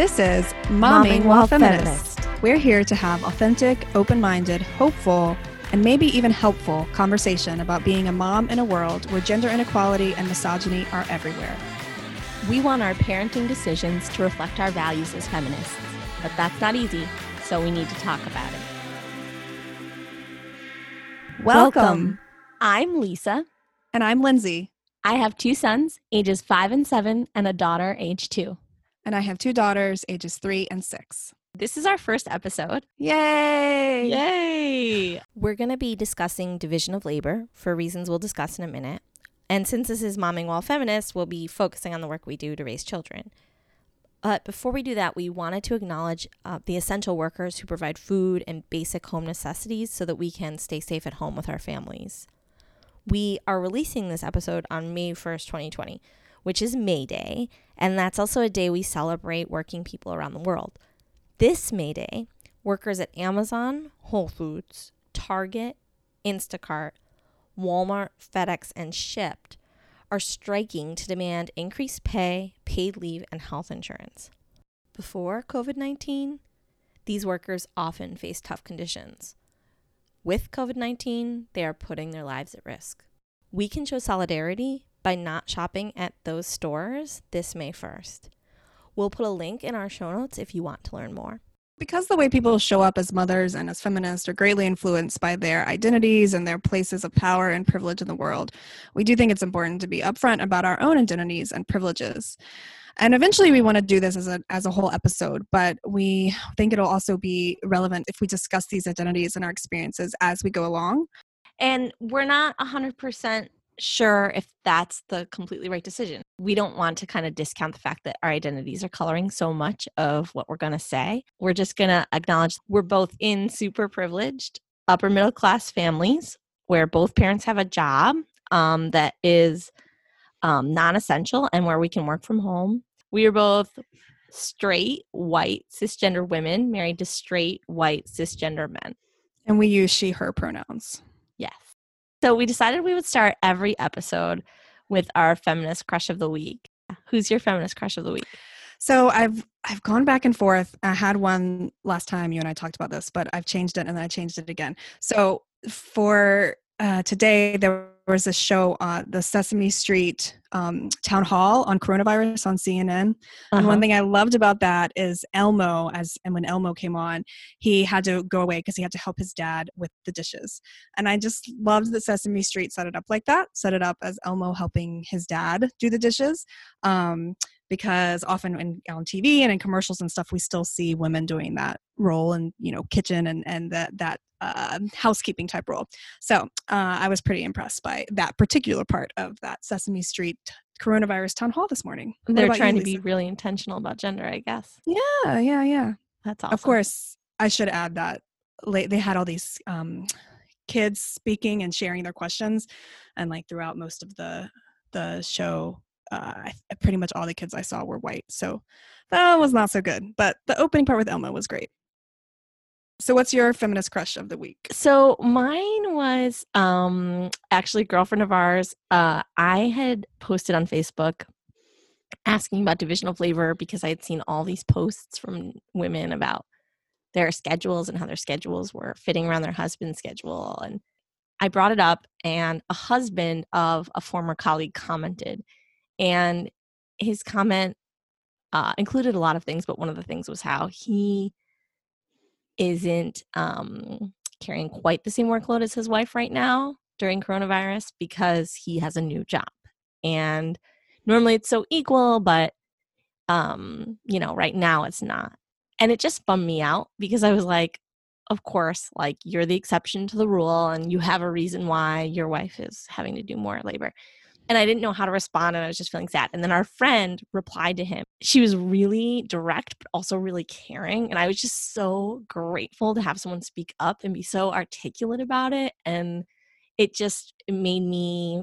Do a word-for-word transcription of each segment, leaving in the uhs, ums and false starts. This is Momming While Feminist. We're here to have authentic, open-minded, hopeful, and maybe even helpful conversation about being a mom in a world where gender inequality and misogyny are everywhere. We want our parenting decisions to reflect our values as feminists, but that's not easy, so we need to talk about it. Welcome. Welcome. I'm Lisa. And I'm Lindsay. I have two sons, ages five and seven, and a daughter, age two. And I have two daughters, ages three and six. This is our first episode. Yay! Yay! We're going to be discussing division of labor for reasons we'll discuss in a minute. And since this is Momming While Feminist, we'll be focusing on the work we do to raise children. But before we do that, we wanted to acknowledge uh, the essential workers who provide food and basic home necessities so that we can stay safe at home with our families. We are releasing this episode on May first, twenty twenty, which is May Day, and that's also a day we celebrate working people around the world. This May Day, workers at Amazon, Whole Foods, Target, Instacart, Walmart, FedEx, and Shipt are striking to demand increased pay, paid leave, and health insurance. Before COVID nineteen, these workers often face tough conditions. With COVID nineteen, they are putting their lives at risk. We can show solidarity by not shopping at those stores this May first. We'll put a link in our show notes if you want to learn more. Because the way people show up as mothers and as feminists are greatly influenced by their identities and their places of power and privilege in the world, we do think it's important to be upfront about our own identities and privileges. And eventually we want to do this as a as a whole episode, but we think it'll also be relevant if we discuss these identities and our experiences as we go along. And we're not one hundred percent sure if that's the completely right decision. We don't want to kind of discount the fact that our identities are coloring so much of what we're going to say. We're just going to acknowledge we're both in super privileged, upper middle class families where both parents have a job um, that is um, non-essential and where we can work from home. We are both straight, white, cisgender women married to straight, white, cisgender men. And we use she, her pronouns. Yes. So we decided we would start every episode with our feminist crush of the week. Who's your feminist crush of the week? So I've I've gone back and forth. I had one last time, you and I talked about this, but I've changed it and then I changed it again. So for uh, today, there was a show on the Sesame Street um, town hall on coronavirus on C N N. Uh-huh. And one thing I loved about that is Elmo, as and when Elmo came on, he had to go away because he had to help his dad with the dishes. And I just loved that Sesame Street set it up like that, set it up as Elmo helping his dad do the dishes. Um, because often in, on T V and in commercials and stuff, we still see women doing that role in, you know, kitchen and, and the, that uh, housekeeping type role. So uh, I was pretty impressed by that particular part of that Sesame Street coronavirus town hall this morning. What They're trying you, to be really intentional about gender, I guess. Yeah, yeah, yeah. That's awesome. Of course, I should add that they had all these um, kids speaking and sharing their questions. And like throughout most of the the show, Uh, I, pretty much all the kids I saw were white, so that was not so good. But the opening part with Elmo was great. So what's your feminist crush of the week? So mine was um, actually a girlfriend of ours. Uh, I had posted on Facebook asking about division of labor because I had seen all these posts from women about their schedules and how their schedules were fitting around their husband's schedule. And I brought it up, and a husband of a former colleague commented. And his comment uh, included a lot of things, but one of the things was how he isn't um, carrying quite the same workload as his wife right now during coronavirus because he has a new job. And normally it's so equal, but, um, you know, right now it's not. And it just bummed me out because I was like, of course, like you're the exception to the rule and you have a reason why your wife is having to do more labor. And I didn't know how to respond, and I was just feeling sad. And then our friend replied to him. She was really direct, but also really caring. And I was just so grateful to have someone speak up and be so articulate about it. And it just made me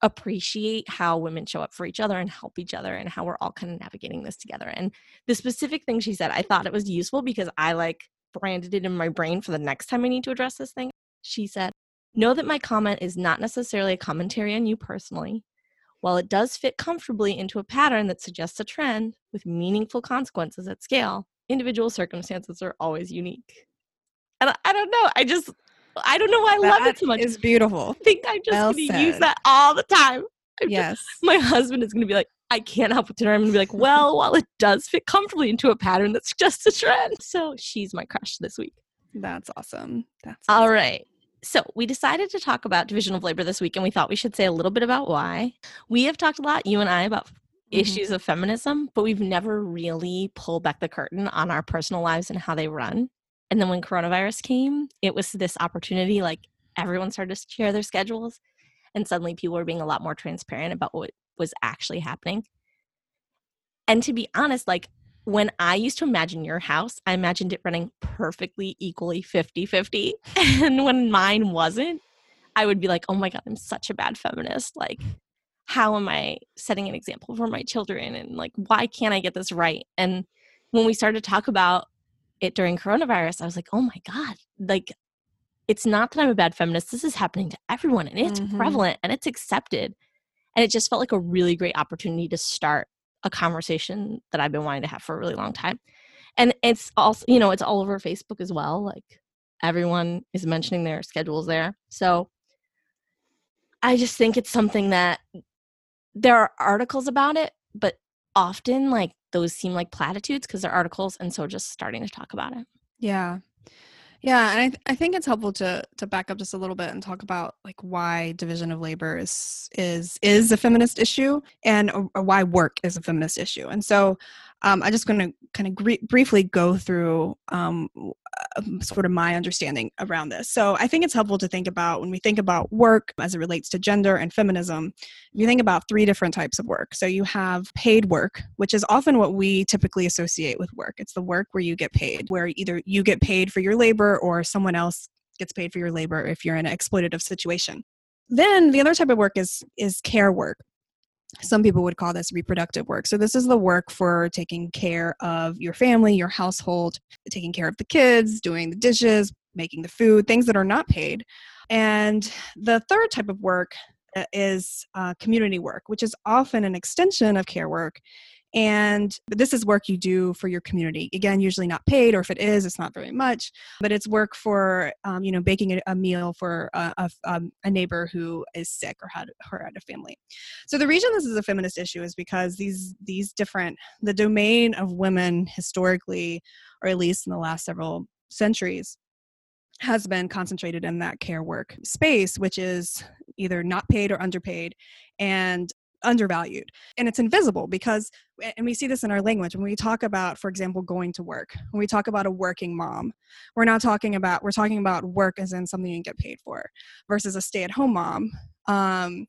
appreciate how women show up for each other and help each other and how we're all kind of navigating this together. And the specific thing she said, I thought it was useful because I like branded it in my brain for the next time I need to address this thing. She said, "Know that my comment is not necessarily a commentary on you personally. While it does fit comfortably into a pattern that suggests a trend with meaningful consequences at scale, individual circumstances are always unique. And I don't know. I just, I don't know why I love it so much. That is beautiful. I think I'm just well going to use that all the time. I'm yes. Just, my husband is going to be like, I can't help with dinner. I'm going to be like, well, while it does fit comfortably into a pattern that's just a trend. So she's my crush this week. That's awesome. That's awesome. All right. So we decided to talk about division of labor this week, and we thought we should say a little bit about why. We have talked a lot, you and I, about mm-hmm. issues of feminism, but we've never really pulled back the curtain on our personal lives and how they run. And then when coronavirus came, it was this opportunity, like everyone started to share their schedules and suddenly people were being a lot more transparent about what was actually happening. And to be honest, like when I used to imagine your house, I imagined it running perfectly equally fifty-fifty. And when mine wasn't, I would be like, oh my God, I'm such a bad feminist. Like, how am I setting an example for my children? And like, why can't I get this right? And when we started to talk about it during coronavirus, I was like, oh my God, like it's not that I'm a bad feminist. This is happening to everyone and it's mm-hmm. prevalent and it's accepted. And it just felt like a really great opportunity to start a conversation that I've been wanting to have for a really long time. And it's also, you know, it's all over Facebook as well. Like everyone is mentioning their schedules there. So I just think it's something that there are articles about it, but often like those seem like platitudes because they're articles, and so just starting to talk about it. Yeah. Yeah, and I, th- I think it's helpful to to back up just a little bit and talk about like why division of labor is is, is a feminist issue and uh, why work is a feminist issue. And so um, I'm just going to kind of gr- briefly go through um, uh, sort of my understanding around this. So I think it's helpful to think about when we think about work as it relates to gender and feminism, you think about three different types of work. So you have paid work, which is often what we typically associate with work. It's the work where you get paid, where either you get paid for your labor or someone else gets paid for your labor if you're in an exploitative situation. Then the other type of work is is care work. Some people would call this reproductive work. So this is the work for taking care of your family, your household, taking care of the kids, doing the dishes, making the food, things that are not paid. And the third type of work is uh, community work, which is often an extension of care work. And this is work you do for your community. Again, usually not paid, or if it is, it's not very much, but it's work for, um, you know, baking a, a meal for a, a, um, a neighbor who is sick or had, or had a family. So the reason this is a feminist issue is because these, these different, the domain of women historically, or at least in the last several centuries, has been concentrated in that care work space, which is either not paid or underpaid and undervalued. And it's invisible because, and we see this in our language, when we talk about, for example, going to work, when we talk about a working mom, we're not talking about, we're talking about work as in something you get paid for versus a stay-at-home mom, um,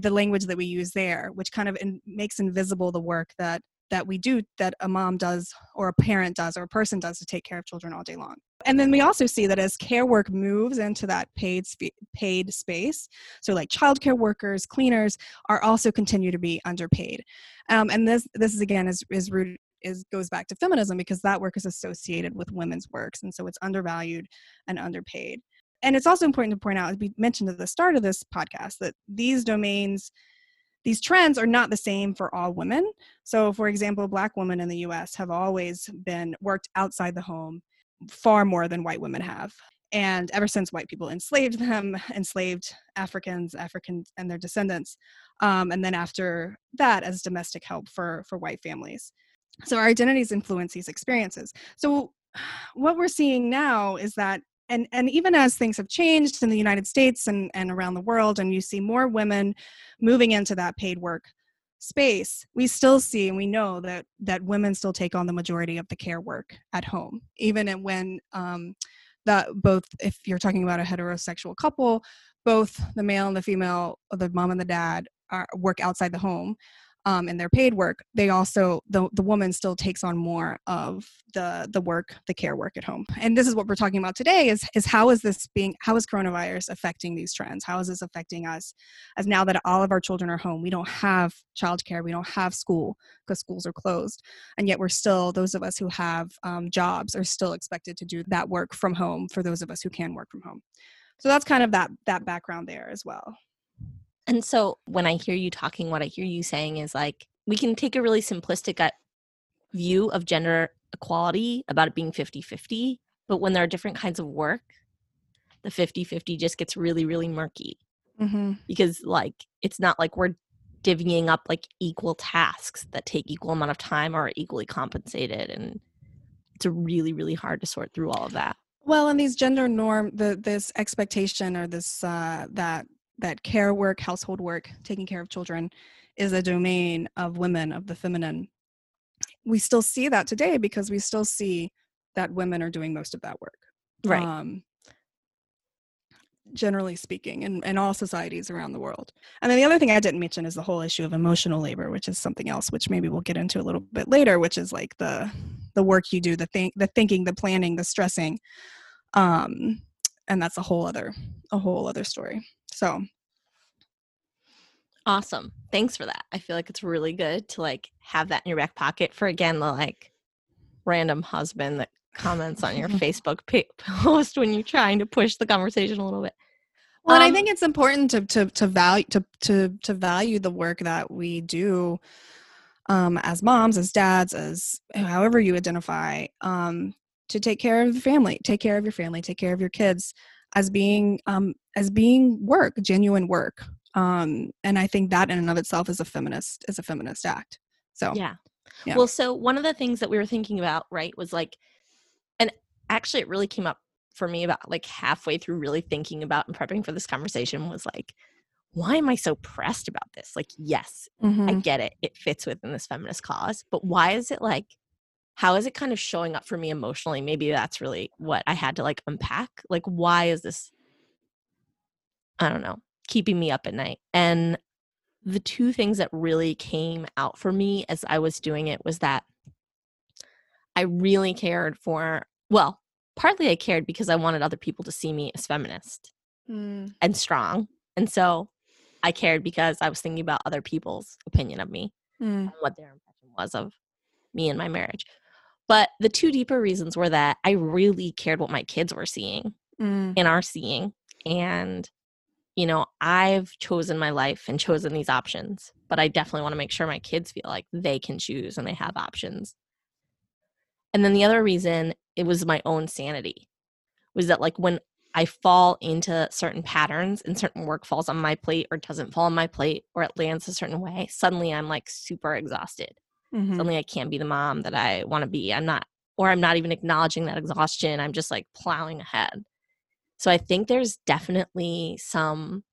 the language that we use there, which kind of in, makes invisible the work that that we do, that a mom does or a parent does or a person does to take care of children all day long. And then we also see that as care work moves into that paid sp- paid space, so like childcare workers, cleaners are also continue to be underpaid. Um, and this this is again is is rooted is goes back to feminism because that work is associated with women's works, and so it's undervalued and underpaid. And it's also important to point out, as we mentioned at the start of this podcast, that these domains, these trends are not the same for all women. So, for example, Black women in the U S have always been worked outside the home far more than white women have. And ever since white people enslaved them, enslaved Africans, Africans and their descendants. Um, and then after that as domestic help for, for white families. So our identities influence these experiences. So what we're seeing now is that, and, and even as things have changed in the United States and, and around the world, and you see more women moving into that paid work space, we still see and we know that that women still take on the majority of the care work at home, even when um, the both, if you're talking about a heterosexual couple, both the male and the female, the mom and the dad are, work outside the home um, in their paid work. They also, the, the woman still takes on more of the the work, the care work at home. And this is what we're talking about today is, is how is this being, how is coronavirus affecting these trends? How is this affecting us as now that all of our children are home? We don't have childcare. We don't have school because schools are closed. And yet we're still, those of us who have um, jobs are still expected to do that work from home for those of us who can work from home. So that's kind of that that background there as well. And so when I hear you talking, what I hear you saying is like, we can take a really simplistic view of gender equality about it being fifty-fifty, but when there are different kinds of work, the fifty-fifty just gets really, really murky. Mm-hmm. Because like, it's not like we're divvying up like equal tasks that take equal amount of time or are equally compensated. And it's really, really hard to sort through all of that. Well, and these gender norm, the, this expectation or this, uh, that, that care work, household work, taking care of children is a domain of women, of the feminine. We still see that today because we still see that women are doing most of that work. Right. Um, generally speaking, in, in all societies around the world. And then the other thing I didn't mention is the whole issue of emotional labor, which is something else, which maybe we'll get into a little bit later, which is like the the work you do, the think, the thinking, the planning, the stressing. Um, and that's a whole other a whole other story. So awesome. Thanks for that. I feel like it's really good to like have that in your back pocket for, again, the like random husband that comments on your Facebook post when you're trying to push the conversation a little bit. Well, um, and I think it's important to to to value to to to value the work that we do um, as moms, as dads, as however you identify, um, to take care of the family, take care of your family, take care of your kids, as being um, as being work, genuine work. Um, and I think that in and of itself is a feminist is a feminist act. So yeah. yeah. Well, so one of the things that we were thinking about, right, was like. Actually, it really came up for me about like halfway through really thinking about and prepping for this conversation was like, why am I so pressed about this? Like, yes, mm-hmm. I get it. It fits within this feminist cause, but why is it like, how is it kind of showing up for me emotionally? Maybe that's really what I had to like unpack. Like, why is this, I don't know, keeping me up at night? And the two things that really came out for me as I was doing it was that I really cared for Well, partly I cared because I wanted other people to see me as feminist mm. and strong. And so I cared because I was thinking about other people's opinion of me mm. and what their impression was of me and my marriage. But the two deeper reasons were that I really cared what my kids were seeing mm. and are seeing. And, you know, I've chosen my life and chosen these options, but I definitely want to make sure my kids feel like they can choose and they have options. And then the other reason it was my own sanity was that like when I fall into certain patterns and certain work falls on my plate or doesn't fall on my plate or it lands a certain way, suddenly I'm like super exhausted. Mm-hmm. Suddenly I can't be the mom that I want to be. I'm not, or I'm not even acknowledging that exhaustion. I'm just like plowing ahead. So I think there's definitely some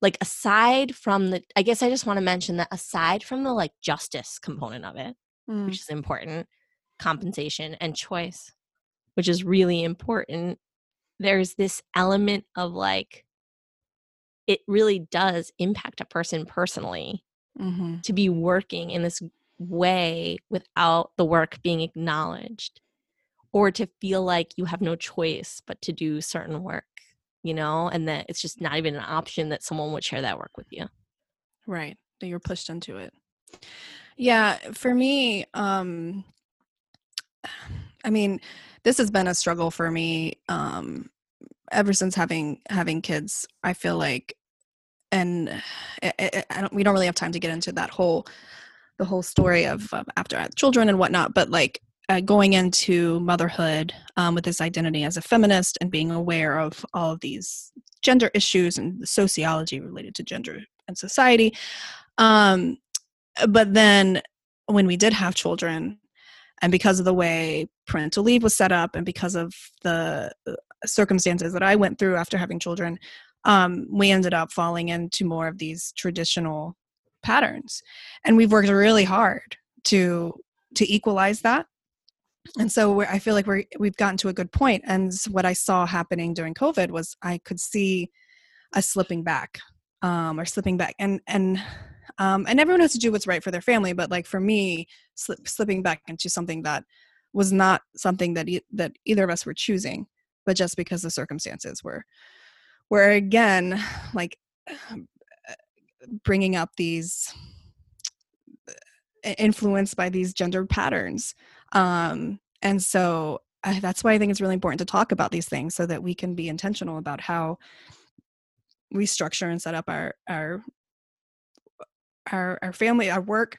like aside from the, I guess I just want to mention that aside from the like justice component of it, mm. which is important, compensation and choice, which is really important, there's this element of like, it really does impact a person personally mm-hmm. to be working in this way without the work being acknowledged or to feel like you have no choice but to do certain work, you know, and that it's just not even an option that someone would share that work with you. Right. That you're pushed into it. Yeah, for me, um, I mean, this has been a struggle for me um, ever since having having kids. I feel like, and I, I, I don't, we don't really have time to get into that whole the whole story of um, after I had children and whatnot. But like uh, going into motherhood um, with this identity as a feminist and being aware of all of these gender issues and sociology related to gender and society. Um, but then when we did have children. And because of the way parental leave was set up and because of the circumstances that I went through after having children, um, we ended up falling into more of these traditional patterns. And we've worked really hard to to equalize that. And so we're, I feel like we're, we've gotten to a good point. And what I saw happening during COVID was I could see us slipping back um, or slipping back. And and. Um, and everyone has to do what's right for their family, but like for me, slip, slipping back into something that was not something that e- that either of us were choosing, but just because the circumstances were, were again, like bringing up these influenced by these gender patterns, um, and so I, that's why I think it's really important to talk about these things so that we can be intentional about how we structure and set up our our our, our family, our work,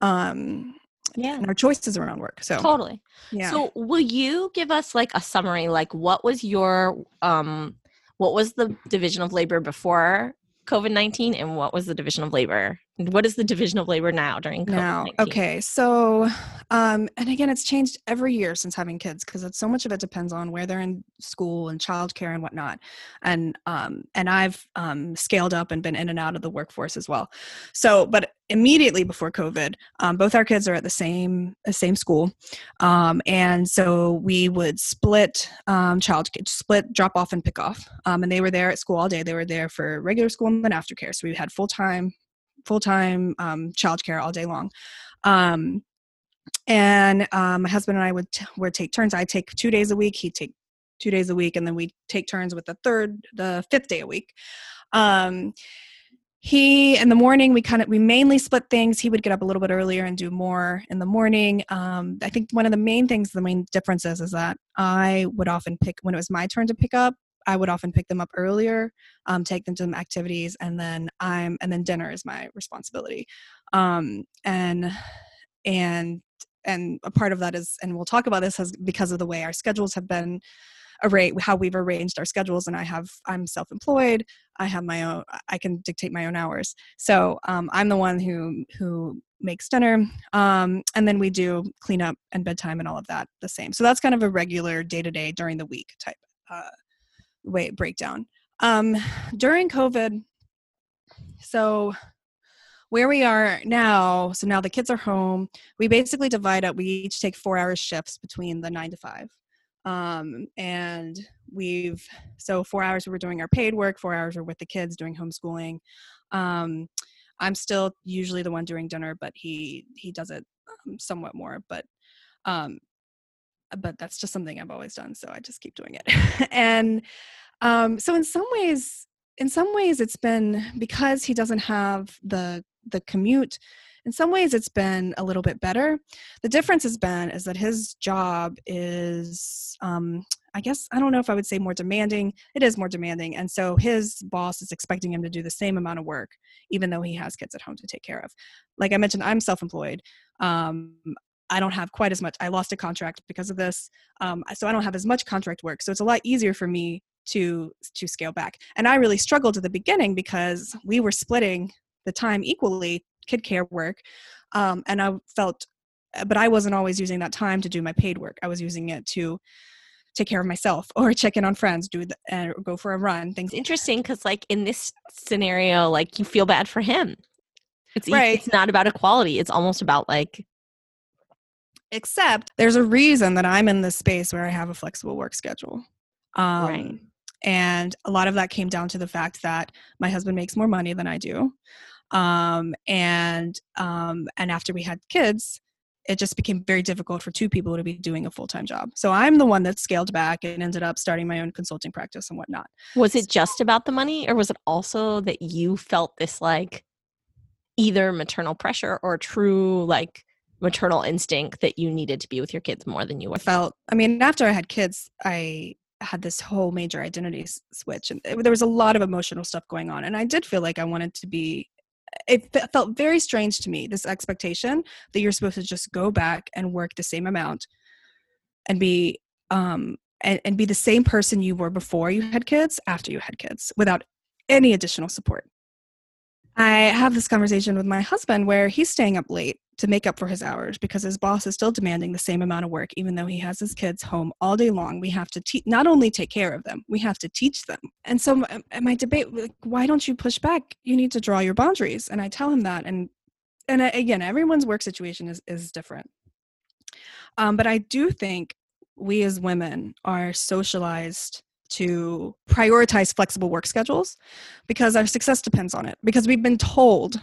um, yeah, and our choices around work. So totally. Yeah. So will you give us like a summary? Like, what was your um, what was the division of labor before COVID nineteen, and what was the division of labor? What is the division of labor now during COVID nineteen? Now, okay. So, um, and again, it's changed every year since having kids, because it's so much of it depends on where they're in school and childcare and whatnot. And, um, and I've, um, scaled up and been in and out of the workforce as well. So, but immediately before COVID, um, both our kids are at the same, the same school. Um, and so we would split, um, child, split drop off and pick off. Um, and they were there at school all day. They were there for regular school and then aftercare. So we had full-time full-time um, childcare all day long. Um, and um, my husband and I would, t- would take turns. I take two days a week. He'd take two days a week. And then we'd take turns with the third, the fifth day a week. Um, he, in the morning, we kind of, we mainly split things. He would get up a little bit earlier and do more in the morning. Um, I think one of the main things, the main difference is, is that I would often pick, when it was my turn to pick up, I would often pick them up earlier, um, take them to some activities, and then I'm and then dinner is my responsibility, um, and and and a part of that is, and we'll talk about this, as because of the way our schedules have been arranged, how we've arranged our schedules, and I have I'm self-employed, I have my own, I can dictate my own hours, so um, I'm the one who who makes dinner, um, and then we do cleanup and bedtime and all of that the same. So that's kind of a regular day-to-day during the week type. Uh, Way breakdown um, during COVID. So where we are now, so now the kids are home. We basically divide up. We each take four hour shifts between the nine to five, um, and we've so four hours we were doing our paid work, four hours we're with the kids doing homeschooling. Um, I'm still usually the one doing dinner, but he he does it um, somewhat more. But um, but that's just something I've always done. So I just keep doing it. and um, so in some ways, in some ways it's been, because he doesn't have the, the commute, in some ways it's been a little bit better. The difference has been is that his job is, um, I guess, I don't know if I would say more demanding. It is more demanding. And so his boss is expecting him to do the same amount of work, even though he has kids at home to take care of. Like I mentioned, I'm self-employed. Um, I don't have quite as much. I lost a contract because of this. Um, so I don't have as much contract work. So it's a lot easier for me to, to scale back. And I really struggled at the beginning because we were splitting the time equally, kid care work. Um, and I felt, but I wasn't always using that time to do my paid work. I was using it to take care of myself or check in on friends, do the, uh, go for a run. Things. It's interesting because like in this scenario, like you feel bad for him. It's right. It's not about equality. It's almost about like, except there's a reason that I'm in this space where I have a flexible work schedule. Um, right. And a lot of that came down to the fact that my husband makes more money than I do. Um, and um, and after we had kids, it just became very difficult for two people to be doing a full-time job. So I'm the one that scaled back and ended up starting my own consulting practice and whatnot. Was it just about the money, or was it also that you felt this like either maternal pressure or true like maternal instinct that you needed to be with your kids more than you were? I felt, I mean, after I had kids, I had this whole major identity switch, and it, there was a lot of emotional stuff going on. And I did feel like I wanted to be, it f- felt very strange to me, this expectation that you're supposed to just go back and work the same amount and be, um, and, and be the same person you were before you had kids, after you had kids, without any additional support. I have this conversation with my husband where he's staying up late to make up for his hours because his boss is still demanding the same amount of work, even though he has his kids home all day long. We have to te- not only take care of them, we have to teach them. And so my, my debate, like, why don't you push back? You need to draw your boundaries. And I tell him that. And and I, again, everyone's work situation is, is different. Um, but I do think we as women are socialized to prioritize flexible work schedules because our success depends on it, because we've been told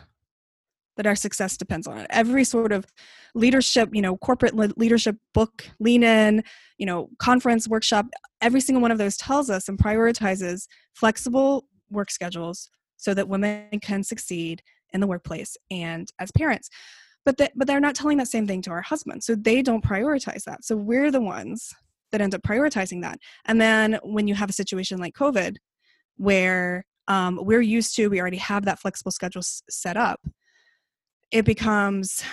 that our success depends on it. Every sort of leadership, you know, corporate le- leadership book, lean in, you know, conference, workshop, every single one of those tells us and prioritizes flexible work schedules so that women can succeed in the workplace and as parents. But that, but they're not telling that same thing to our husbands. So they don't prioritize that. So we're the ones that end up prioritizing that. And then when you have a situation like COVID, where um, we're used to, we already have that flexible schedule s- set up, it becomes,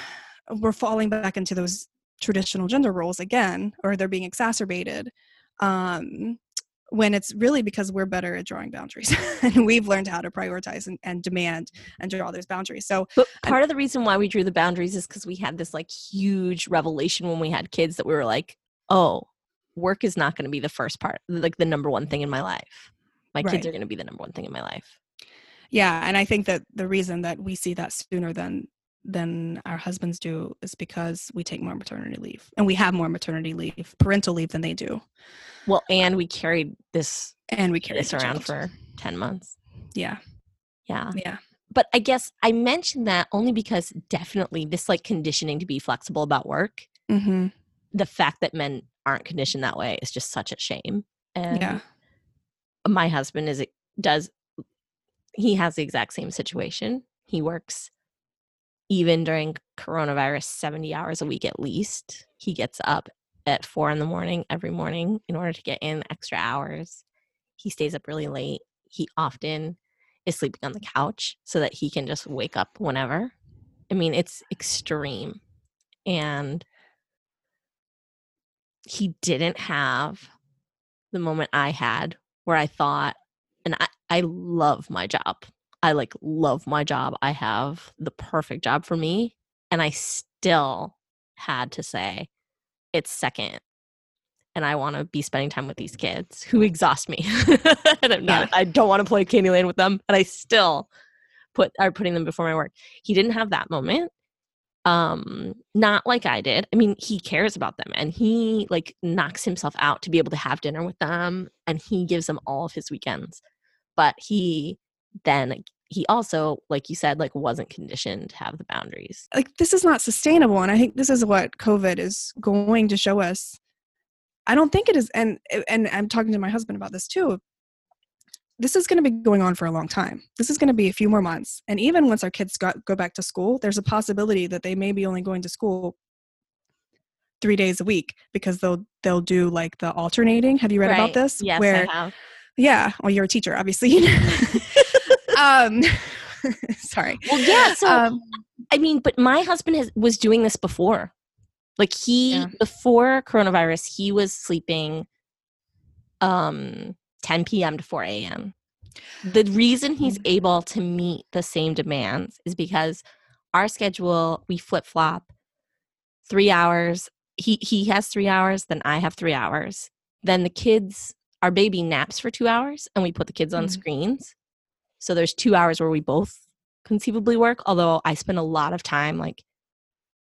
we're falling back into those traditional gender roles again, or they're being exacerbated, um, when it's really because we're better at drawing boundaries and we've learned how to prioritize and, and demand and draw those boundaries. So but part I'm, of the reason why we drew the boundaries is because we had this like huge revelation when we had kids that we were like, oh, work is not going to be the first part, like the number one thing in my life. My right. kids are going to be the number one thing in my life. Yeah. And I think that the reason that we see that sooner than than our husbands do is because we take more maternity leave, and we have more maternity leave, parental leave, than they do. Well, and we carried this and we carried this around for ten months. Yeah. Yeah. Yeah. But I guess I mentioned that only because definitely this like conditioning to be flexible about work, mm-hmm. the fact that men aren't conditioned that way is just such a shame. And yeah. my husband is, does, he has the exact same situation. He works even during coronavirus, seventy hours a week at least. He gets up at four in the morning every morning in order to get in extra hours. He stays up really late. He often is sleeping on the couch so that he can just wake up whenever. I mean, it's extreme. And he didn't have the moment I had where I thought, and I, I love my job. I like love my job. I have the perfect job for me. And I still had to say it's second. And I want to be spending time with these kids who exhaust me. and I'm not, yeah. I don't want to play Candyland with them. And I still put, are putting them before my work. He didn't have that moment. Um, not like I did. I mean, he cares about them, and he like knocks himself out to be able to have dinner with them. And he gives them all of his weekends, but he, then he also, like you said, like wasn't conditioned to have the boundaries. Like, this is not sustainable. And I think this is what COVID is going to show us. I don't think it is. And, and I'm talking to my husband about this too. This is going to be going on for a long time. This is going to be a few more months. And even once our kids got, go back to school, there's a possibility that they may be only going to school three days a week, because they'll, they'll do like the alternating. Have you read right. about this? Yes, Where, I have. Yeah. Well, you're a teacher, obviously. You know? Um, sorry. Well, yeah. So, um, I mean, but my husband has, was doing this before. Like he, yeah. before coronavirus, he was sleeping um, ten p.m. to four a.m. The reason he's able to meet the same demands is because our schedule, we flip-flop three hours. He, he has three hours. Then I have three hours. Then the kids, our baby naps for two hours and we put the kids on mm-hmm. screens. So there's two hours where we both conceivably work, although I spend a lot of time like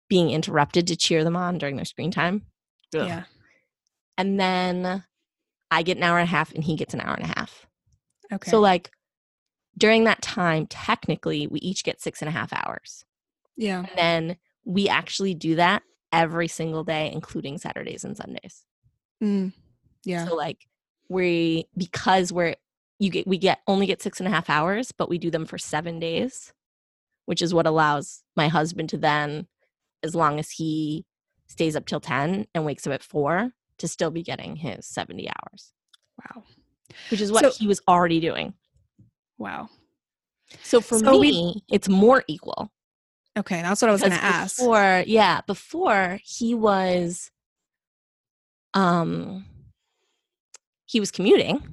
being interrupted to cheer them on during their screen time. Ugh. Yeah. And then I get an hour and a half and he gets an hour and a half. Okay. So like during that time, technically we each get six and a half hours. Yeah. And then we actually do that every single day, including Saturdays and Sundays. Mm. Yeah. So like we, because we're, You get we get only get six and a half hours, but we do them for seven days, which is what allows my husband to then, as long as he stays up till ten and wakes up at four, to still be getting his seventy hours. Wow. Which is what so, he was already doing. Wow. So for so me, we, it's more equal. Okay, that's what I was going to ask. Before, yeah, before he was, um, he was commuting.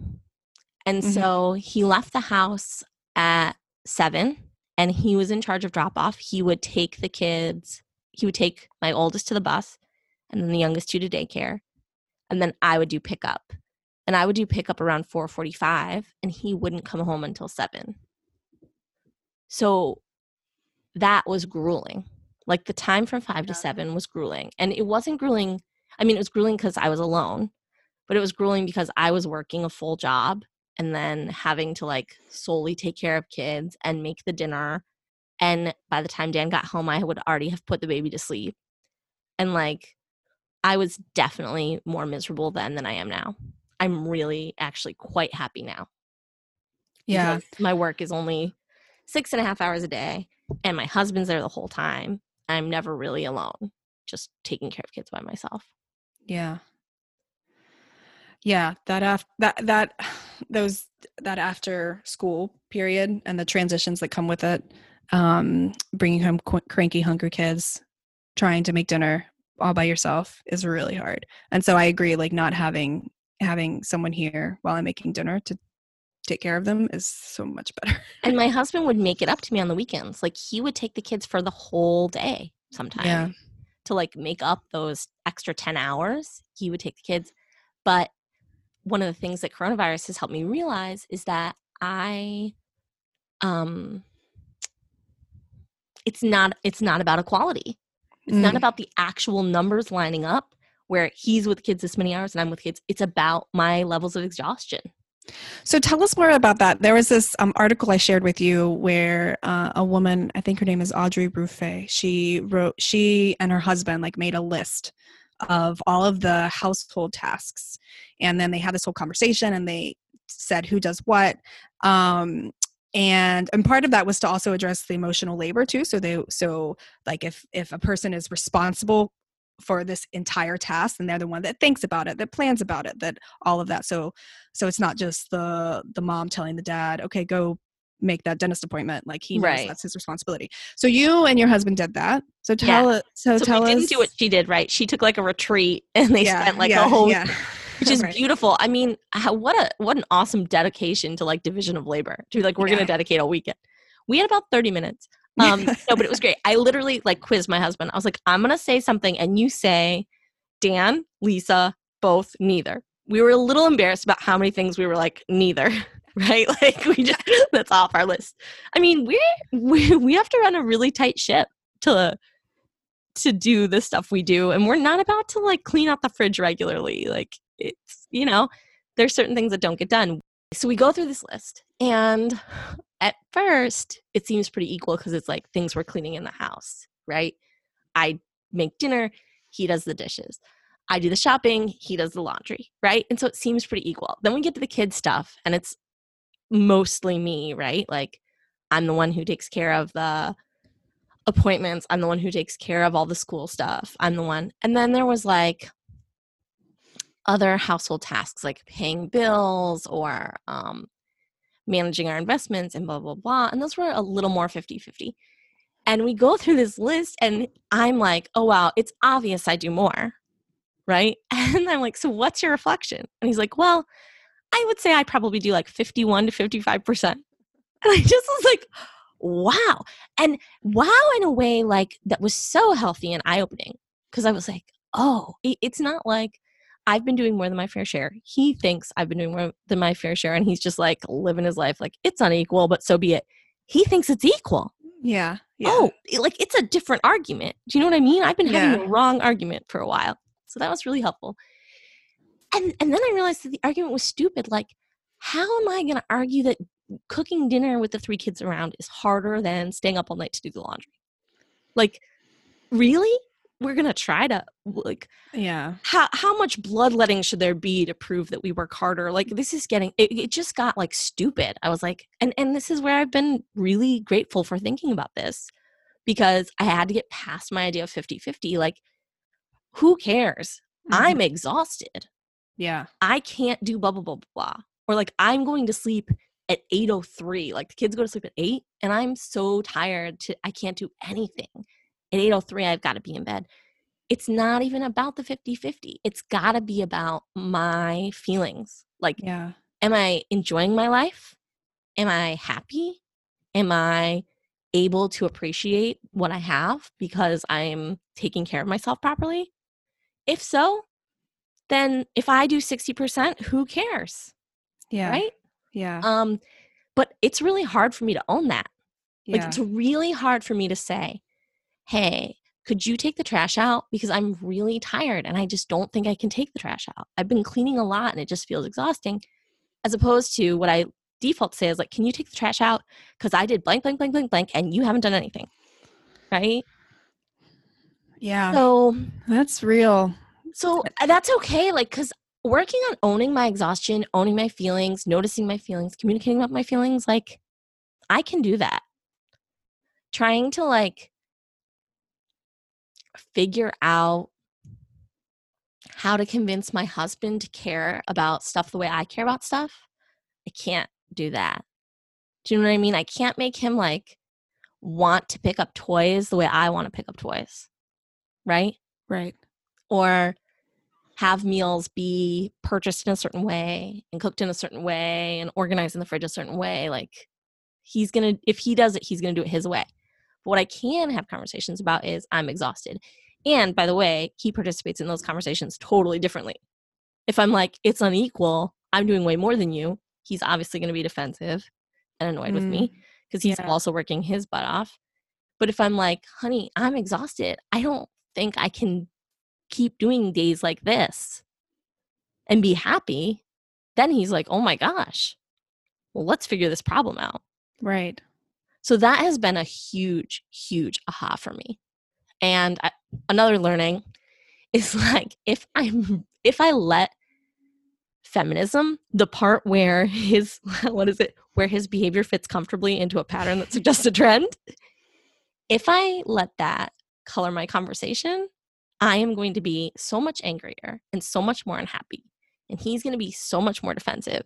And mm-hmm. so he left the house at seven and he was in charge of drop-off. He would take the kids. He would take my oldest to the bus and then the youngest two to daycare. And then I would do pickup. And I would do pickup around four forty-five and he wouldn't come home until seven. So that was grueling. Like the time from five yeah. to seven was grueling. And it wasn't grueling. I mean, it was grueling because I was alone, but it was grueling because I was working a full job. And then having to like solely take care of kids and make the dinner. And by the time Dan got home, I would already have put the baby to sleep. And like, I was definitely more miserable then than I am now. I'm really actually quite happy now. Yeah. My work is only six and a half hours a day. And my husband's there the whole time. I'm never really alone, just taking care of kids by myself. Yeah. Yeah, that af- that that those that after school period and the transitions that come with it, um, bringing home qu- cranky, hungry kids, trying to make dinner all by yourself is really hard. And so I agree, like not having having someone here while I'm making dinner to take care of them is so much better. And my husband would make it up to me on the weekends. Like he would take the kids for the whole day sometimes yeah. to like make up those extra ten hours. He would take the kids. But one of the things that coronavirus has helped me realize is that I, um, it's not, it's not about equality. It's mm. not about the actual numbers lining up where he's with kids this many hours and I'm with kids. It's about my levels of exhaustion. So tell us more about that. There was this um, article I shared with you where uh, a woman, I think her name is Audrey Ruffet, she wrote, she and her husband like made a list of all of the household tasks. And then they had this whole conversation and they said who does what. Um, and, and part of that was to also address the emotional labor too. So they, so like if, if a person is responsible for this entire task, and they're the one that thinks about it, that plans about it, that all of that. So, so it's not just the, the mom telling the dad, okay, go make that dentist appointment. Like he knows right. that's his responsibility. So you and your husband did that. So tell yeah. so, so tell us. Didn't do what she did, right? She took like a retreat and they yeah, spent like yeah, a whole, yeah. which is right. beautiful. I mean, how, what a, what an awesome dedication to like division of labor to be like, we're yeah. going to dedicate a weekend. We had about thirty minutes. Um, no, but it was great. I literally like quizzed my husband. I was like, I'm going to say something. And you say, Dan, Lisa, both, neither. We were a little embarrassed about how many things we were like, neither. Right? Like we just, that's off our list. I mean, we, we, we have to run a really tight ship to, to do the stuff we do. And we're not about to like clean out the fridge regularly. Like it's, you know, there's certain things that don't get done. So we go through this list and at first it seems pretty equal because it's like things we're cleaning in the house, right? I make dinner. He does the dishes. I do the shopping. He does the laundry, right? And so it seems pretty equal. Then we get to the kids stuff and it's mostly me, right? Like I'm the one who takes care of the appointments. I'm the one who takes care of all the school stuff. I'm the one. And then there was like other household tasks like paying bills or um, managing our investments and blah, blah, blah. And those were a little more fifty-fifty. And we go through this list and I'm like, oh, wow, it's obvious I do more, right? And I'm like, so what's your reflection? And he's like, well, I would say I probably do like fifty-one to fifty-five percent. And I just was like, wow. And wow, in a way like that was so healthy and eye-opening because I was like, oh, it's not like I've been doing more than my fair share. He thinks I've been doing more than my fair share and he's just like living his life like it's unequal, but so be it. He thinks it's equal. Yeah. yeah. Oh, like it's a different argument. Do you know what I mean? I've been having yeah. the wrong argument for a while. So that was really helpful. And and then I realized that the argument was stupid. Like, how am I going to argue that cooking dinner with the three kids around is harder than staying up all night to do the laundry? Like, really? We're going to try to, like, yeah. how how much bloodletting should there be to prove that we work harder? Like, this is getting, it, it just got, like, stupid. I was like, and, and this is where I've been really grateful for thinking about this because I had to get past my idea of fifty-fifty. Like, who cares? Mm-hmm. I'm exhausted. Yeah. I can't do blah, blah, blah, blah. Or like I'm going to sleep at eight oh three. Like the kids go to sleep at eight and I'm so tired to I can't do anything. At eight oh three, I've got to be in bed. It's not even about the fifty-fifty. It's got to be about my feelings. Like, yeah. am I enjoying my life? Am I happy? Am I able to appreciate what I have because I'm taking care of myself properly? If so, then if I do sixty percent, who cares? Yeah. Right? Yeah. Um, but it's really hard for me to own that. Like yeah. it's really hard for me to say, hey, could you take the trash out? Because I'm really tired and I just don't think I can take the trash out. I've been cleaning a lot and it just feels exhausting. As opposed to what I default say is like, can you take the trash out? Because I did blank, blank, blank, blank, blank, and you haven't done anything. Right? Yeah. So that's real. So that's okay, like, because working on owning my exhaustion, owning my feelings, noticing my feelings, communicating about my feelings, like, I can do that. Trying to, like, figure out how to convince my husband to care about stuff the way I care about stuff I can't do that. Do you know what I mean? I can't make him like want to pick up toys the way I want to pick up toys. Right? Right. Or have meals be purchased in a certain way and cooked in a certain way and organized in the fridge a certain way. Like he's going to, if he does it, he's going to do it his way. But what I can have conversations about is I'm exhausted. And by the way, he participates in those conversations totally differently. If I'm like, it's unequal, I'm doing way more than you, he's obviously going to be defensive and annoyed mm. with me because he's yeah. also working his butt off. But if I'm like, honey, I'm exhausted. I don't think I can keep doing days like this and be happy. Then he's like, oh my gosh, well, let's figure this problem out. Right. So that has been a huge, huge aha for me. And I, another learning is like, if I'm, if I let feminism, the part where his, what is it, where his behavior fits comfortably into a pattern that suggests a trend, if I let that color my conversation, I am going to be so much angrier and so much more unhappy. And he's going to be so much more defensive.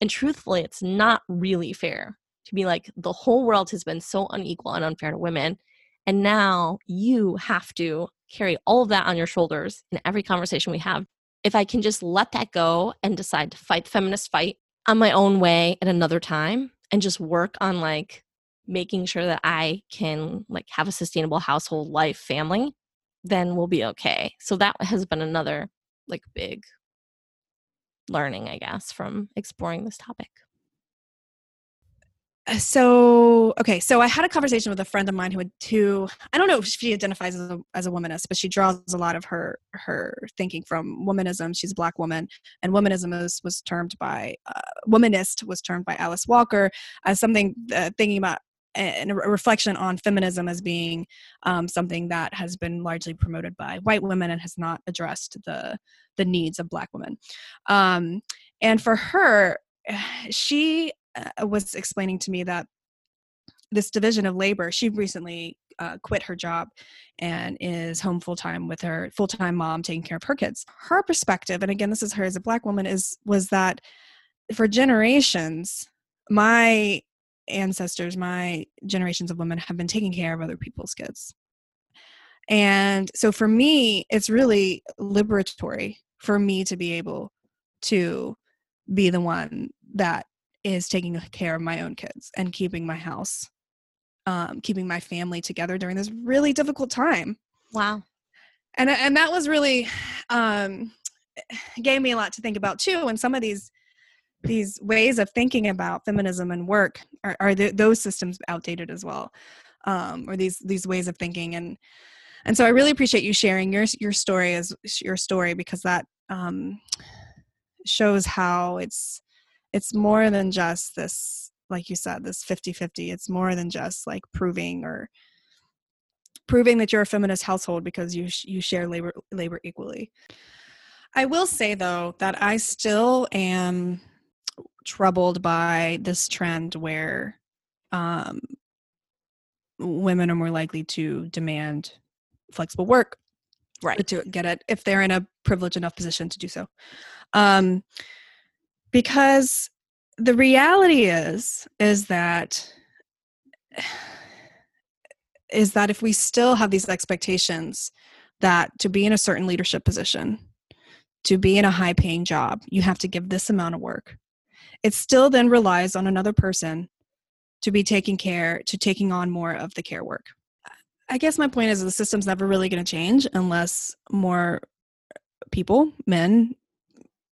And truthfully, it's not really fair to be like, the whole world has been so unequal and unfair to women. And now you have to carry all of that on your shoulders in every conversation we have. If I can just let that go and decide to fight the feminist fight on my own way at another time and just work on like making sure that I can like have a sustainable household life, family, then we'll be okay. So that has been another like big learning, I guess, from exploring this topic. So, okay. So I had a conversation with a friend of mine who had two, I don't know if she identifies as a, as a womanist, but she draws a lot of her, her thinking from womanism. She's a black woman, and womanism is, was termed by, uh, womanist was termed by Alice Walker as something uh, thinking about and a reflection on feminism as being um, something that has been largely promoted by white women and has not addressed the the needs of black women. Um, and for her, she uh, was explaining to me that this division of labor, she recently uh, quit her job and is home full-time with her full-time mom taking care of her kids. Her perspective, and again, this is her as a black woman, is was that for generations, my ancestors, my generations of women have been taking care of other people's kids. And so for me, it's really liberatory for me to be able to be the one that is taking care of my own kids and keeping my house, um, keeping my family together during this really difficult time. Wow. And, and that was really, um, gave me a lot to think about too. And some of these These ways of thinking about feminism and work are, are th- those systems outdated as well, um, or these these ways of thinking, and and so I really appreciate you sharing your your story as your story because that um, shows how it's it's more than just this, like you said, this fifty-fifty. It's more than just like proving or proving that you're a feminist household because you sh- you share labor labor equally. I will say though that I still am troubled by this trend where um, women are more likely to demand flexible work, right? To get it if they're in a privileged enough position to do so. Um, because the reality is, is that is that if we still have these expectations that to be in a certain leadership position, to be in a high-paying job, you have to give this amount of work. It still then relies on another person to be taking care, to taking on more of the care work. I guess my point is the system's never really going to change unless more people, men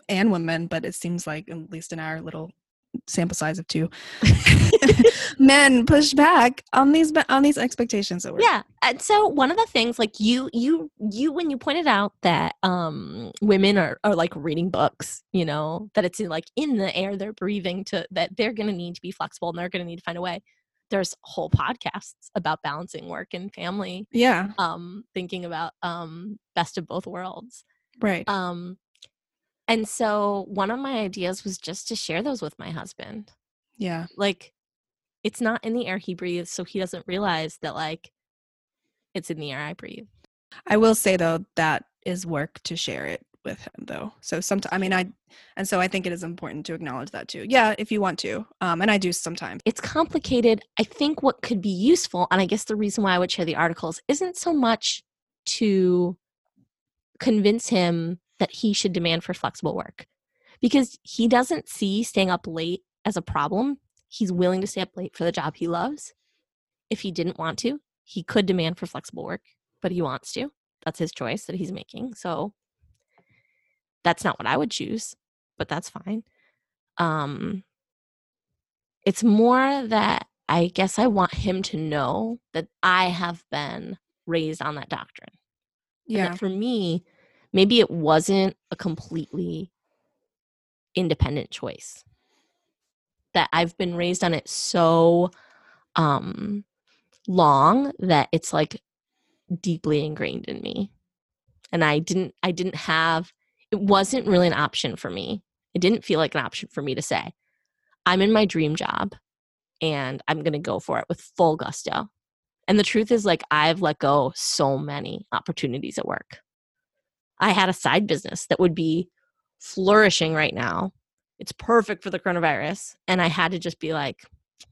and women, but it seems like at least in our little sample size of two, men push back on these on these expectations that we're yeah. And so one of the things, like you you you when you pointed out that um women are are like reading books, you know, that it's in, like in the air they're breathing to that they're going to need to be flexible and they're going to need to find a way. There's whole podcasts about balancing work and family. Yeah. Um, thinking about um best of both worlds. Right. Um. And so one of my ideas was just to share those with my husband. Yeah. Like it's not in the air he breathes, so he doesn't realize that like it's in the air I breathe. I will say though, that is work to share it with him though. So sometimes, I mean, I, and so I think it is important to acknowledge that too. Yeah, if you want to. Um, and I do sometimes. It's complicated. I think what could be useful, and I guess the reason why I would share the articles, isn't so much to convince him that he should demand for flexible work, because he doesn't see staying up late as a problem. He's willing to stay up late for the job he loves. If he didn't want to, he could demand for flexible work, but he wants to. That's his choice that he's making. So that's not what I would choose, but that's fine. Um, it's more that I guess I want him to know that I have been raised on that doctrine. Yeah. And that for me, maybe it wasn't a completely independent choice. That I've been raised on it so um, long that it's like deeply ingrained in me. And I didn't, I didn't have, it wasn't really an option for me. It didn't feel like an option for me to say, I'm in my dream job and I'm going to go for it with full gusto. And the truth is, like, I've let go so many opportunities at work. I had a side business that would be flourishing right now. It's perfect for the coronavirus. And I had to just be like,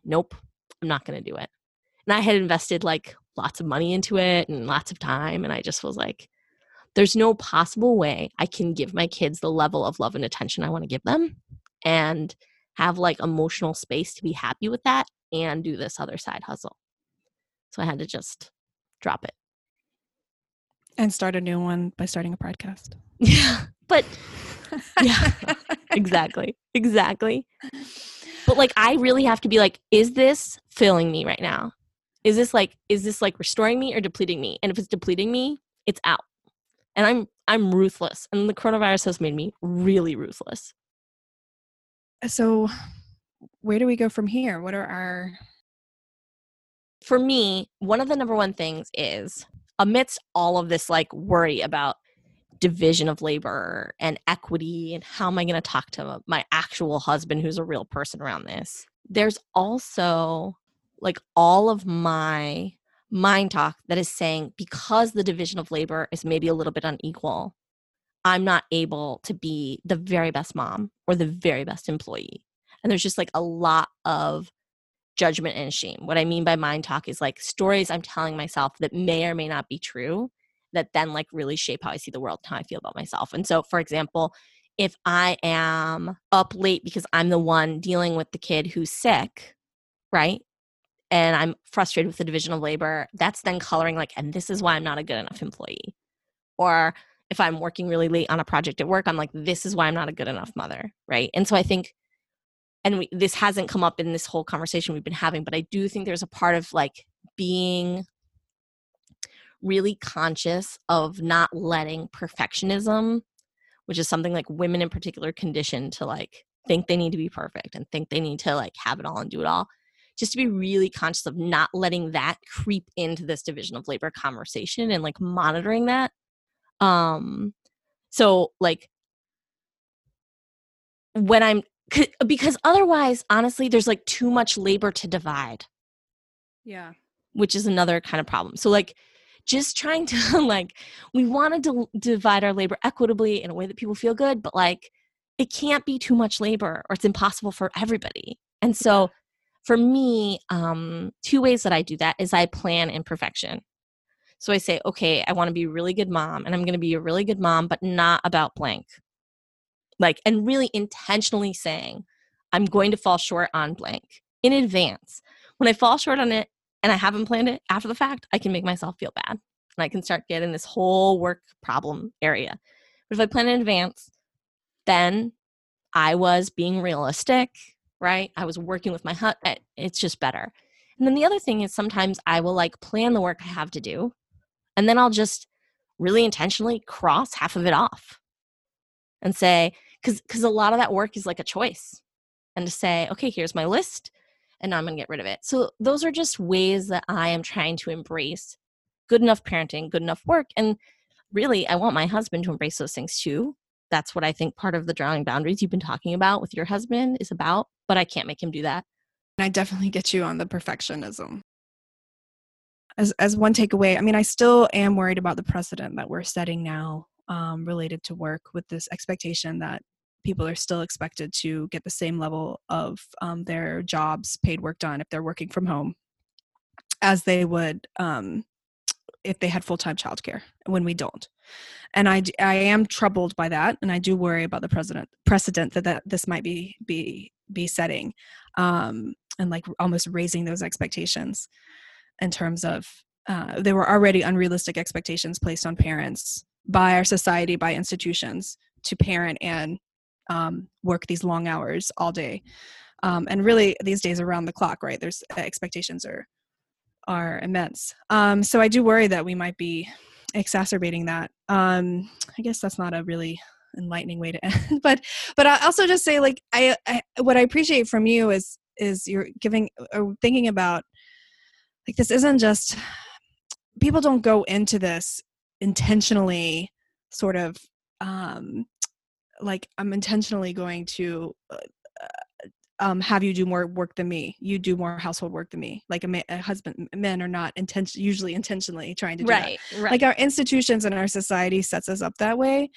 nope, I'm not going to do it. And I had invested like lots of money into it and lots of time. And I just was like, there's no possible way I can give my kids the level of love and attention I want to give them and have like emotional space to be happy with that and do this other side hustle. So I had to just drop it. And start a new one by starting a podcast. Yeah, but yeah, exactly, exactly. But like, I really have to be like, is this filling me right now? Is this like, is this like restoring me or depleting me? And if it's depleting me, it's out. And I'm, I'm ruthless. And the coronavirus has made me really ruthless. So where do we go from here? What are our... For me, one of the number one things is, amidst all of this like worry about division of labor and equity and how am I going to talk to my actual husband who's a real person around this, there's also like all of my mind talk that is saying, because the division of labor is maybe a little bit unequal, I'm not able to be the very best mom or the very best employee. And there's just like a lot of judgment and shame. What I mean by mind talk is like stories I'm telling myself that may or may not be true that then like really shape how I see the world and how I feel about myself. And so, for example, if I am up late because I'm the one dealing with the kid who's sick, right? And I'm frustrated with the division of labor, that's then coloring like, and this is why I'm not a good enough employee. Or if I'm working really late on a project at work, I'm like, this is why I'm not a good enough mother, right? And so I think, and we, this hasn't come up in this whole conversation we've been having, but I do think there's a part of like being really conscious of not letting perfectionism, which is something like women in particular conditioned to like think they need to be perfect and think they need to like have it all and do it all. Just to be really conscious of not letting that creep into this division of labor conversation and like monitoring that. Um, so like when I'm, because otherwise, honestly, there's like too much labor to divide. Yeah. Which is another kind of problem. So like just trying to like, we want to d- divide our labor equitably in a way that people feel good, but like it can't be too much labor or it's impossible for everybody. And so for me, um, two ways that I do that is I plan imperfection. So I say, okay, I want to be a really good mom and I'm going to be a really good mom, but not about blank. Like, and really intentionally saying, I'm going to fall short on blank in advance. When I fall short on it and I haven't planned it after the fact, I can make myself feel bad and I can start getting this whole work problem area. But if I plan in advance, then I was being realistic, right? I was working with my hut. It's just better. And then the other thing is sometimes I will like plan the work I have to do, and then I'll just really intentionally cross half of it off and say, because because a lot of that work is like a choice, and to say, okay, here's my list, and now I'm going to get rid of it. So those are just ways that I am trying to embrace good enough parenting, good enough work. And really, I want my husband to embrace those things too. That's what I think part of the drawing boundaries you've been talking about with your husband is about, but I can't make him do that. And I definitely get you on the perfectionism. As as one takeaway, I mean, I still am worried about the precedent that we're setting now um, related to work, with this expectation that people are still expected to get the same level of um, their jobs paid work done if they're working from home as they would um, if they had full-time childcare, when we don't. And I, I am troubled by that, and I do worry about the precedent, precedent that, that this might be be be setting, um, and like almost raising those expectations in terms of uh, there were already unrealistic expectations placed on parents by our society, by institutions, to parent and um, work these long hours all day. Um, and really these days around the clock, right? There's expectations are are immense. Um, so I do worry that we might be exacerbating that. Um, I guess that's not a really enlightening way to end, but, but I also just say, like, I, I, what I appreciate from you is, is you're giving or thinking about, like, this isn't just, people don't go into this intentionally sort of, um, like, I'm intentionally going to, uh, Um, have you do more work than me. You do more household work than me. Like a, ma- a husband, men are not inten- usually intentionally trying to do right, that. Right. Like our institutions and our society sets us up that way.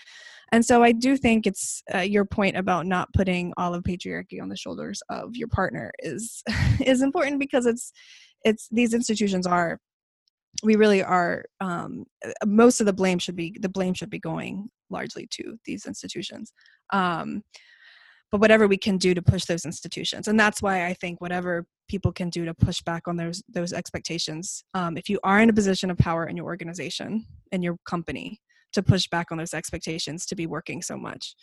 And so I do think it's uh, your point about not putting all of patriarchy on the shoulders of your partner is, is important, because it's, it's, these institutions are, we really are, um, most of the blame should be, the blame should be going largely to these institutions. Um, But whatever we can do to push those institutions. And that's why I think whatever people can do to push back on those those expectations, um, if you are in a position of power in your organization and your company, to push back on those expectations to be working so much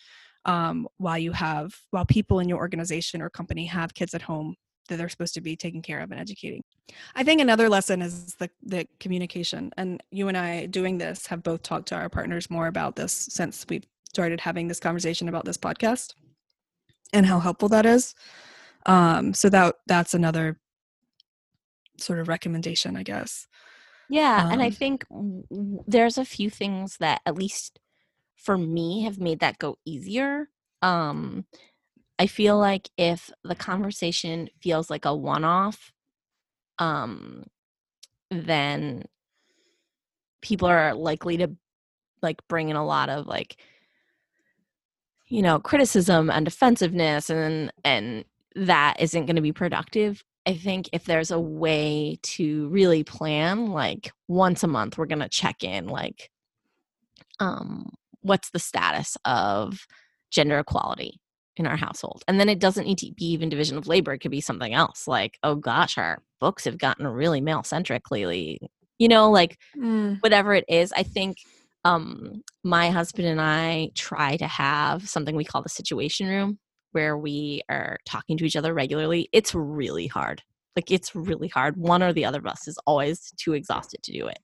um, while you have, while people in your organization or company have kids at home that they're supposed to be taking care of and educating. I think another lesson is the, the communication. And you and I doing this have both talked to our partners more about this since we've started having this conversation about this podcast, and how helpful that is. Um, so that that's another sort of recommendation, I guess. Yeah, um, and I think w- there's a few things that, at least for me, have made that go easier. Um, I feel like if the conversation feels like a one-off, um, then people are likely to like bring in a lot of like, you know, criticism and defensiveness, and and that isn't going to be productive. I think if there's a way to really plan, like once a month, we're going to check in, like, um, what's the status of gender equality in our household? And then it doesn't need to be even division of labor. It could be something else, like, oh gosh, our books have gotten really male-centric lately. You know, like mm. whatever it is, I think Um, my husband and I try to have something we call the situation room, where we are talking to each other regularly. It's really hard. Like it's really hard. One or the other of us is always too exhausted to do it.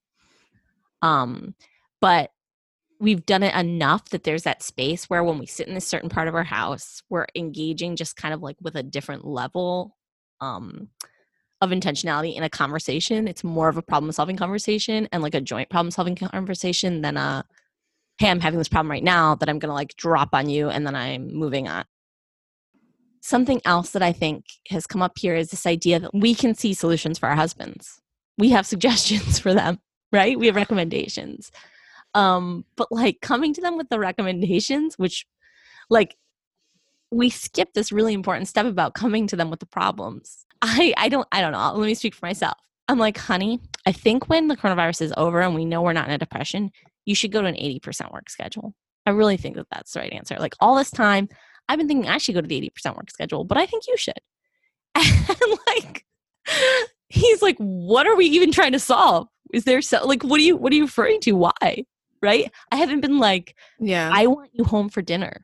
Um, but we've done it enough that there's that space where when we sit in a certain part of our house, we're engaging just kind of like with a different level, um, of intentionality in a conversation. It's more of a problem-solving conversation and like a joint problem-solving conversation than a, hey, I'm having this problem right now that I'm going to like drop on you and then I'm moving on. Something else that I think has come up here is this idea that we can see solutions for our husbands. We have suggestions for them, right? We have recommendations. Um, but like coming to them with the recommendations, which like we skip this really important step about coming to them with the problems. I, I don't I don't know. Let me speak for myself. I'm like, honey, I think when the coronavirus is over and we know we're not in a depression, you should go to an eighty percent work schedule. I really think that that's the right answer. Like all this time, I've been thinking I should go to the eighty percent work schedule, but I think you should. And like, he's like, what are we even trying to solve? Is there so like, what are you what are you referring to? Why? Right? I haven't been like, yeah, I want you home for dinner.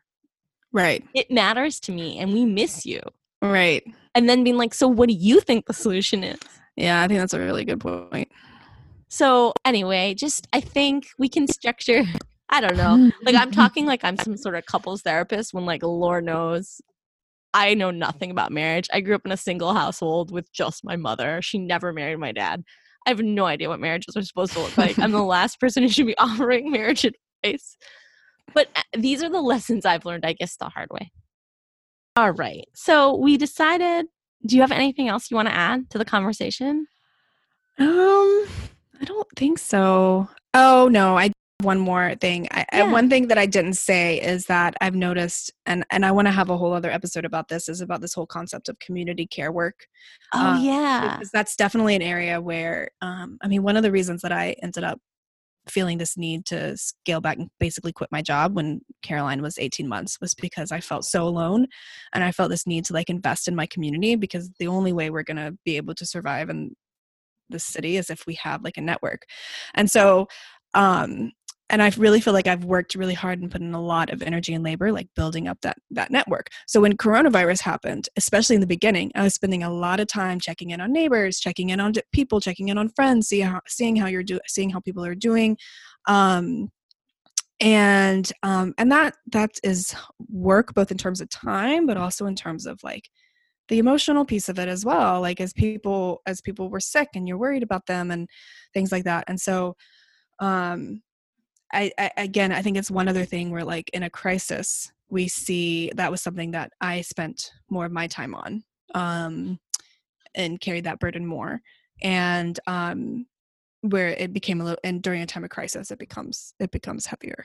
Right. It matters to me and we miss you. Right. And then being like, so what do you think the solution is? Yeah, I think that's a really good point. So anyway, just I think we can structure, I don't know. Like I'm talking like I'm some sort of couples therapist when like Lord knows I know nothing about marriage. I grew up in a single household with just my mother. She never married my dad. I have no idea what marriages are supposed to look like. I'm the last person who should be offering marriage advice. But these are the lessons I've learned, I guess, the hard way. All right. So we decided, do you have anything else you want to add to the conversation? Um, I don't think so. Oh, no. I one more thing. I, yeah. I, one thing that I didn't say is that I've noticed, and, and I want to have a whole other episode about this, is about this whole concept of community care work. Oh, um, yeah. Because that's definitely an area where, um, I mean, one of the reasons that I ended up feeling this need to scale back and basically quit my job when Caroline was eighteen months was because I felt so alone, and I felt this need to like invest in my community, because the only way we're going to be able to survive in this city is if we have like a network. And so, um, and I really feel like I've worked really hard and put in a lot of energy and labor, like building up that that network. So when coronavirus happened, especially in the beginning, I was spending a lot of time checking in on neighbors, checking in on people, checking in on friends, see how, seeing how you're doing, seeing how people are doing, um, and um, and that that is work, both in terms of time, but also in terms of like the emotional piece of it as well. Like as people as people were sick, and you're worried about them and things like that, and so. Um, I, I, again, I think it's one other thing where like in a crisis, we see that was something that I spent more of my time on, um, and carried that burden more. And, um, where it became a little, and during a time of crisis, it becomes, it becomes heavier.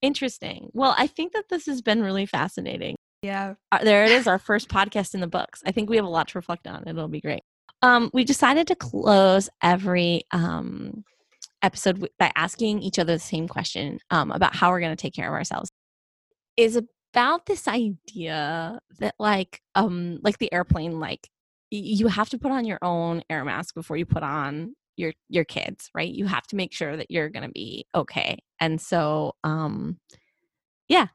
Interesting. Well, I think that this has been really fascinating. Yeah. There it is. Our first podcast in the books. I think we have a lot to reflect on. It'll be great. Um, we decided to close every, um, episode by asking each other the same question um, about how we're going to take care of ourselves. Is about this idea that like, um, like the airplane, like y- you have to put on your own air mask before you put on your, your kids, right? You have to make sure that you're going to be okay. And so, um, yeah,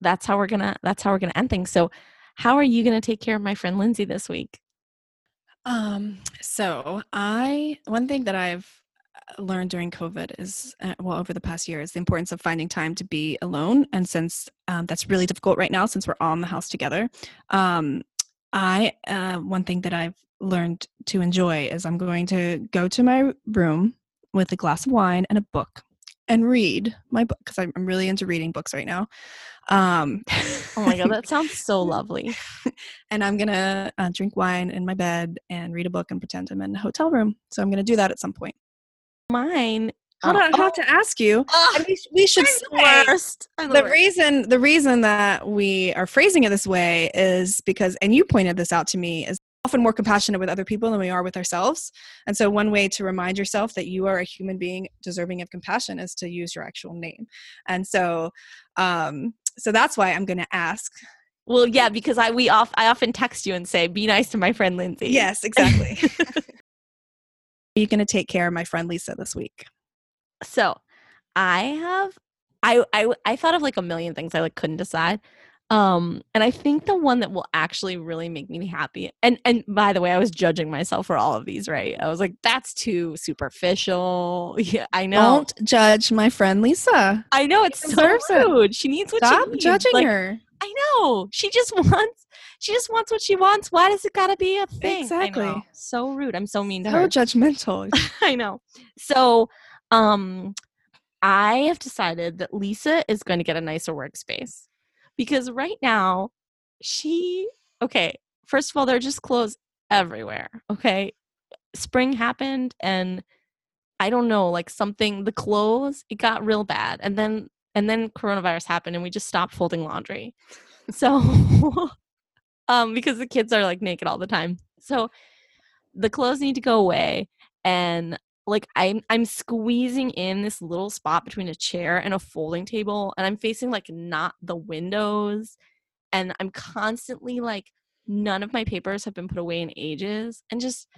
that's how we're going to, that's how we're going to end things. So how are you going to take care of my friend Lindsay this week? Um, so I, one thing that I've learned during COVID is, uh, well, over the past year, is the importance of finding time to be alone. And since um, that's really difficult right now, since we're all in the house together, um, I, uh, one thing that I've learned to enjoy is I'm going to go to my room with a glass of wine and a book and read my book, because I'm really into reading books right now. Um, oh my God, that sounds so lovely. And I'm going to uh, drink wine in my bed and read a book and pretend I'm in a hotel room. So I'm going to do that at some point. Mine. Hold on, I have to ask you. Oh, and we, we should I'm the worst. I'm the, the worst. reason the reason that we are phrasing it this way is because, and you pointed this out to me, is often more compassionate with other people than we are with ourselves. And so one way to remind yourself that you are a human being deserving of compassion is to use your actual name. And so um, so that's why I'm going to ask. Well, yeah, because I we off I often text you and say, be nice to my friend Lindsay. Yes, exactly. Are you going to take care of my friend Lisa this week? So I have, I, I, I thought of like a million things I like couldn't decide. Um, and I think the one that will actually really make me happy. And, and by the way, I was judging myself for all of these, right? I was like, that's too superficial. Yeah, I know. Don't judge my friend Lisa. I know, it's so rude. It. She needs what Stop she needs. Stop judging like, her. I know. She just wants, she just wants what she wants. Why does it gotta be a thing? Exactly. I know. So rude. I'm so mean to her. So judgmental. I know. So, um, I have decided that Lisa is going to get a nicer workspace, because right now she, okay, first of all, they're just clothes everywhere. Okay. Spring happened and I don't know, like something, the clothes, it got real bad. And then And then coronavirus happened and we just stopped folding laundry. So, um, because the kids are like naked all the time. So the clothes need to go away. And like, I'm, I'm squeezing in this little spot between a chair and a folding table, and I'm facing like not the windows, and I'm constantly like, none of my papers have been put away in ages. And just,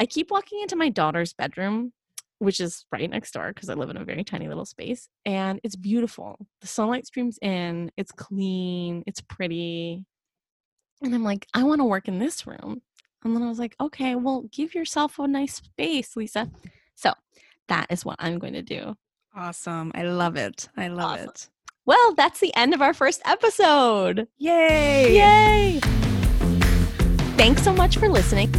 I keep walking into my daughter's bedroom, which is right next door because I live in a very tiny little space. And it's beautiful. The sunlight streams in. It's clean. It's pretty. And I'm like, I want to work in this room. And then I was like, okay, well, give yourself a nice space, Lisa. So that is what I'm going to do. Awesome. I love it. I love awesome. it. Well, that's the end of our first episode. Yay. Yay. Thanks so much for listening.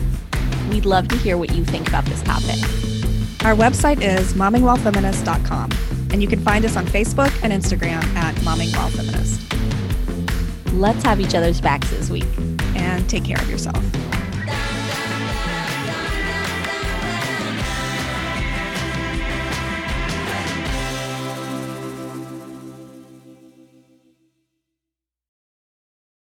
We'd love to hear what you think about this topic. Our website is momming while feminist dot com, and you can find us on Facebook and Instagram at momming while feminist. Let's have each other's backs this week. And take care of yourself.